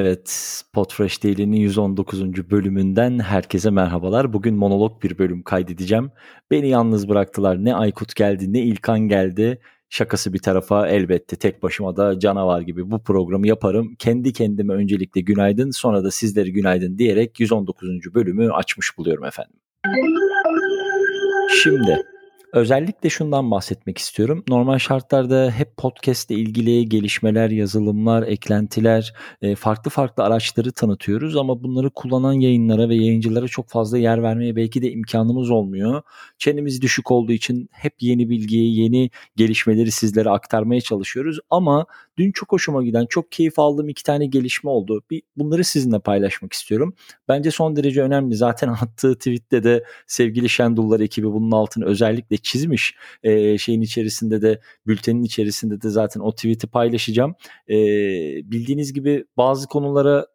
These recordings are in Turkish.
Evet, PodFresh Daily'nin 119. bölümünden herkese merhabalar. Bugün monolog bir bölüm kaydedeceğim. Beni yalnız bıraktılar. Ne Aykut geldi, ne İlkan geldi. Şakası bir tarafa, elbette tek başıma da canavar gibi bu programı yaparım. Kendi kendime öncelikle günaydın, sonra da sizleri günaydın diyerek 119. bölümü açmış buluyorum efendim. Şimdi özellikle şundan bahsetmek istiyorum. Normal şartlarda hep podcast ile ilgili gelişmeler, yazılımlar, eklentiler, farklı araçları tanıtıyoruz ama bunları kullanan yayınlara ve yayıncılara çok fazla yer vermeye belki de imkanımız olmuyor. Çenemiz düşük olduğu için hep yeni bilgiyi, yeni gelişmeleri sizlere aktarmaya çalışıyoruz ama dün çok hoşuma giden, çok keyif aldığım iki tane gelişme oldu. Bunları sizinle paylaşmak istiyorum. Bence son derece önemli. Zaten attığı tweette de sevgili Şendular ekibi bunun altını özellikle çizmiş. Şeyin içerisinde de, bültenin içerisinde de zaten o tweet'i paylaşacağım. Bildiğiniz gibi bazı konulara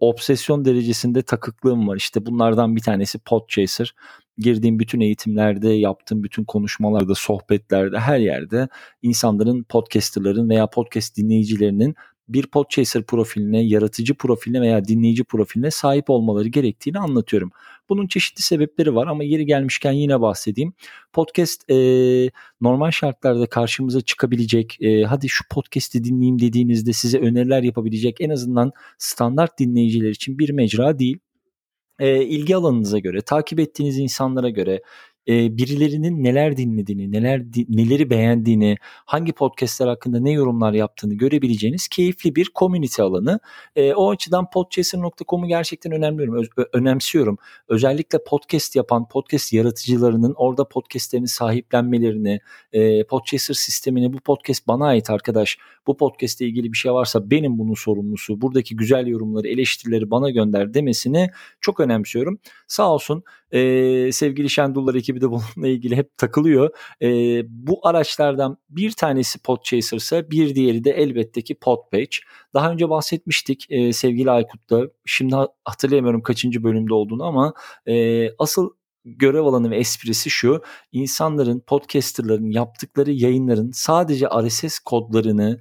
obsesyon derecesinde takıklığım var. İşte bunlardan bir tanesi Podchaser. Girdiğim bütün eğitimlerde, yaptığım bütün konuşmalarda, sohbetlerde, her yerde insanların, podcasterların veya podcast dinleyicilerinin bir Podchaser profiline, yaratıcı profiline veya dinleyici profiline sahip olmaları gerektiğini anlatıyorum. Bunun çeşitli sebepleri var ama yeri gelmişken yine bahsedeyim. Podcast normal şartlarda karşımıza çıkabilecek, hadi şu podcast'i dinleyeyim dediğinizde size öneriler yapabilecek, en azından standart dinleyiciler için bir mecra değil. İlgi alanınıza göre, takip ettiğiniz insanlara göre, birilerinin neler dinlediğini, neleri beğendiğini, hangi podcastler hakkında ne yorumlar yaptığını görebileceğiniz keyifli bir community alanı. O açıdan podchaser.com'u gerçekten önemsiyorum. Özellikle podcast yapan podcast yaratıcılarının orada podcastlerini sahiplenmelerini, Podchaser sistemini, bu podcast bana ait arkadaş, bu podcast ile ilgili bir şey varsa benim bunun sorumlusu, buradaki güzel yorumları, eleştirileri bana gönder demesini çok önemsiyorum. Sağ olsun sevgili Şendular ekibi de bununla ilgili hep takılıyor. Bu araçlardan bir tanesi Podchaser ise bir diğeri de elbette ki Podpage. Daha önce bahsetmiştik sevgili Aykut'la. Şimdi hatırlayamıyorum kaçıncı bölümde olduğunu ama asıl görev alanı ve esprisi şu: insanların, podcasterların yaptıkları yayınların sadece RSS kodlarını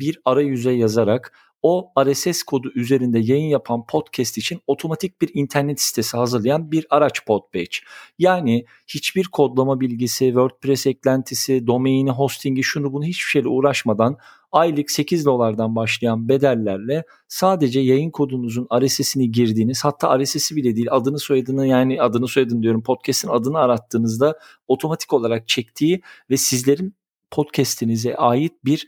bir arayüze yazarak o RSS kodu üzerinde yayın yapan podcast için otomatik bir internet sitesi hazırlayan bir araç Podpage. Yani hiçbir kodlama bilgisi, WordPress eklentisi, domaini, hostingi, şunu bunu hiçbir şeyle uğraşmadan aylık $8 başlayan bedellerle sadece yayın kodunuzun RSS'ini girdiğiniz, hatta RSS'i bile değil, adını soyadını diyorum, podcast'in adını arattığınızda otomatik olarak çektiği ve sizlerin podcast'inize ait bir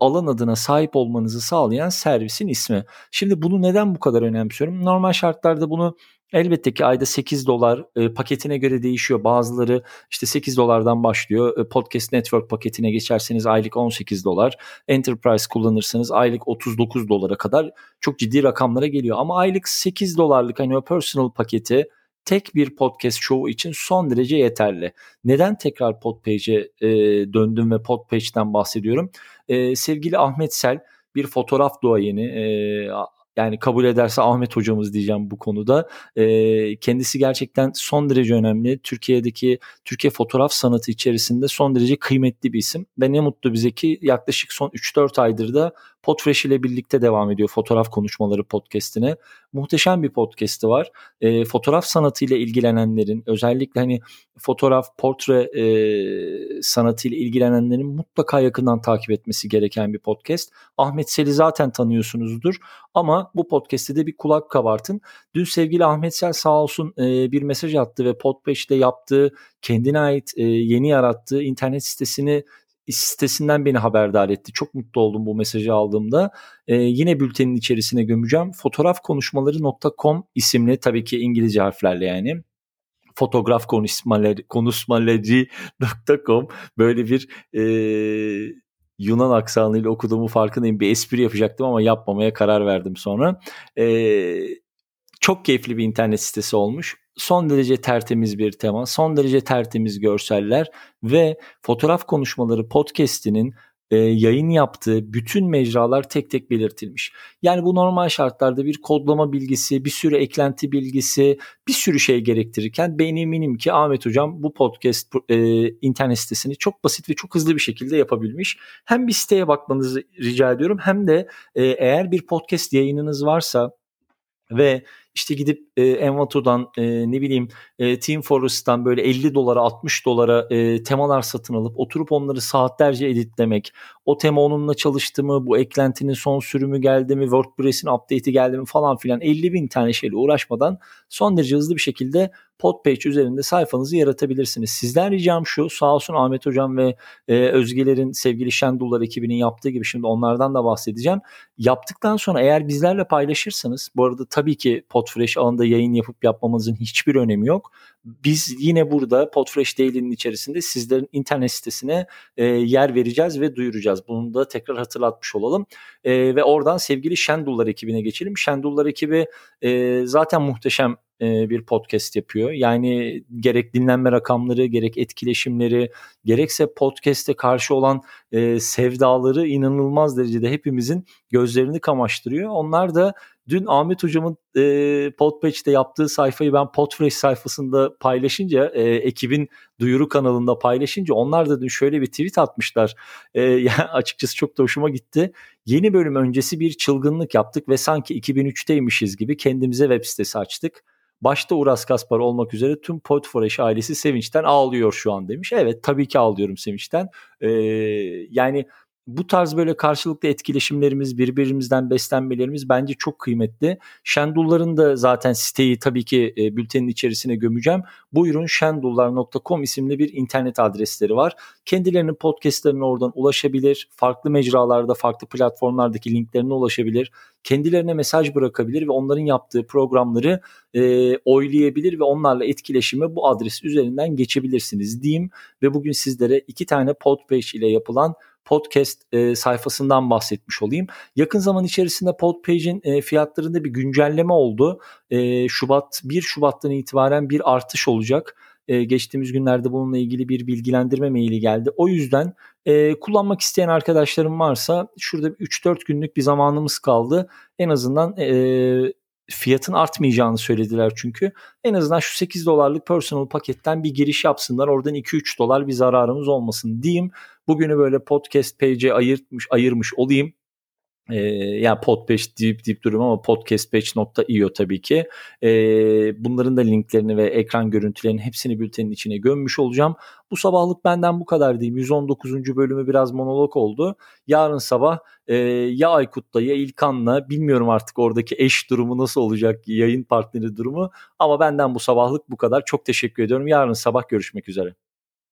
alan adına sahip olmanızı sağlayan servisin ismi. Şimdi bunu neden bu kadar önemsiyorum? Normal şartlarda bunu elbette ki ayda $8 paketine göre değişiyor. Bazıları işte $8'dan başlıyor. Podcast Network paketine geçerseniz aylık $18. Enterprise kullanırsanız aylık $39 kadar çok ciddi rakamlara geliyor. Ama aylık $8'lık hani o personal paketi tek bir podcast şovu için son derece yeterli. Neden tekrar Podpage'e döndüm ve Podpage'den bahsediyorum? Sevgili Ahmet Sel, bir fotoğraf duayeni, yani kabul ederse Ahmet hocamız diyeceğim bu konuda. Kendisi gerçekten son derece önemli. Türkiye fotoğraf sanatı içerisinde son derece kıymetli bir isim. Ve ne mutlu bize ki yaklaşık son 3-4 aydır da PodFresh ile birlikte devam ediyor Fotoğraf Konuşmaları podcastine. Muhteşem bir podcasti var. Fotoğraf sanatıyla ilgilenenlerin, özellikle hani fotoğraf, portre sanatıyla ilgilenenlerin mutlaka yakından takip etmesi gereken bir podcast. Ahmet Sel'i zaten tanıyorsunuzdur ama bu podcast'te de bir kulak kabartın. Dün sevgili Ahmet Sel sağ olsun bir mesaj attı ve Podpage'de yaptığı, kendine ait yeni yarattığı internet sitesinden beni haberdar etti. Çok mutlu oldum bu mesajı aldığımda. Yine bültenin içerisine gömeceğim. Fotoğrafkonuşmaları.com isimli, tabii ki İngilizce harflerle yani. Fotoğrafkonuşmaları.com böyle bir Yunan aksanıyla okuduğumu farkındayım. Bir espri yapacaktım ama yapmamaya karar verdim sonra. Çok keyifli bir internet sitesi olmuş. Son derece tertemiz bir tema, son derece tertemiz görseller ve Fotoğraf Konuşmaları podcast'inin yayın yaptığı bütün mecralar tek tek belirtilmiş. Yani bu normal şartlarda bir kodlama bilgisi, bir sürü eklenti bilgisi, bir sürü şey gerektirirken ben eminim ki Ahmet Hocam bu podcast internet sitesini çok basit ve çok hızlı bir şekilde yapabilmiş. Hem bir siteye bakmanızı rica ediyorum, hem de eğer bir podcast yayınınız varsa ve işte gidip Envator'dan ne bileyim Team Forest'tan böyle $50 $60 temalar satın alıp oturup onları saatlerce editlemek, o tema onunla çalıştı mı, bu eklentinin son sürümü geldi mi, WordPress'in update'i geldi mi falan filan 50.000 tane şeyle uğraşmadan son derece hızlı bir şekilde Podpage üzerinde sayfanızı yaratabilirsiniz. Sizden ricam şu, sağ olsun Ahmet Hocam ve Özgeler'in sevgili Şendular ekibinin yaptığı gibi şimdi onlardan da bahsedeceğim. Yaptıktan sonra eğer bizlerle paylaşırsanız, bu arada tabii ki PodFresh alanında yayın yapıp yapmamızın hiçbir önemi yok. Biz yine burada PodFresh Daily'nin içerisinde sizlerin internet sitesine yer vereceğiz ve duyuracağız. Bunu da tekrar hatırlatmış olalım. Ve oradan sevgili Şendular ekibine geçelim. Şendular ekibi zaten muhteşem bir podcast yapıyor. Yani gerek dinlenme rakamları, gerek etkileşimleri, gerekse podcast'e karşı olan sevdaları inanılmaz derecede hepimizin gözlerini kamaştırıyor. Onlar da dün Ahmet Hocam'ın Podpage'de yaptığı sayfayı ben PodFresh sayfasında paylaşınca, ekibin duyuru kanalında paylaşınca onlar da dün şöyle bir tweet atmışlar. Yani açıkçası çok da hoşuma gitti. Yeni bölüm öncesi bir çılgınlık yaptık ve sanki 2003'teymişiz gibi kendimize web sitesi açtık. Başta Uras Kaspar olmak üzere tüm PodFresh ailesi sevinçten ağlıyor şu an demiş. Evet, tabii ki ağlıyorum sevinçten. Yani bu tarz böyle karşılıklı etkileşimlerimiz, birbirimizden beslenmelerimiz bence çok kıymetli. Şendular'ın da zaten siteyi tabii ki bültenin içerisine gömeceğim. Buyurun, şendular.com isimli bir internet adresleri var. Kendilerinin podcastlerine oradan ulaşabilir. Farklı mecralarda, farklı platformlardaki linklerine ulaşabilir. Kendilerine mesaj bırakabilir ve onların yaptığı programları oylayabilir ve onlarla etkileşime bu adres üzerinden geçebilirsiniz diyeyim. Ve bugün sizlere 2 tane Podpage ile yapılan podcast sayfasından bahsetmiş olayım. Yakın zaman içerisinde Podpage'in fiyatlarında bir güncelleme oldu. 1 Şubat'tan itibaren bir artış olacak. Geçtiğimiz günlerde bununla ilgili bir bilgilendirme maili geldi. O yüzden kullanmak isteyen arkadaşlarım varsa şurada 3-4 günlük bir zamanımız kaldı. En azından fiyatın artmayacağını söylediler çünkü. En azından şu $8 personal paketten bir giriş yapsınlar. Oradan $2-3 bir zararımız olmasın diyeyim. Bugünü böyle podcast page'e ayırmış olayım. Yani Podpage deyip duruyorum ama podcastpage.io tabii ki. Bunların da linklerini ve ekran görüntülerinin hepsini bültenin içine gömmüş olacağım. Bu sabahlık benden bu kadar diyeyim. 119. bölümü biraz monolog oldu. Yarın sabah ya Aykut'la ya İlkan'la, bilmiyorum artık oradaki eş durumu nasıl olacak, yayın partneri durumu, ama benden bu sabahlık bu kadar. Çok teşekkür ediyorum. Yarın sabah görüşmek üzere.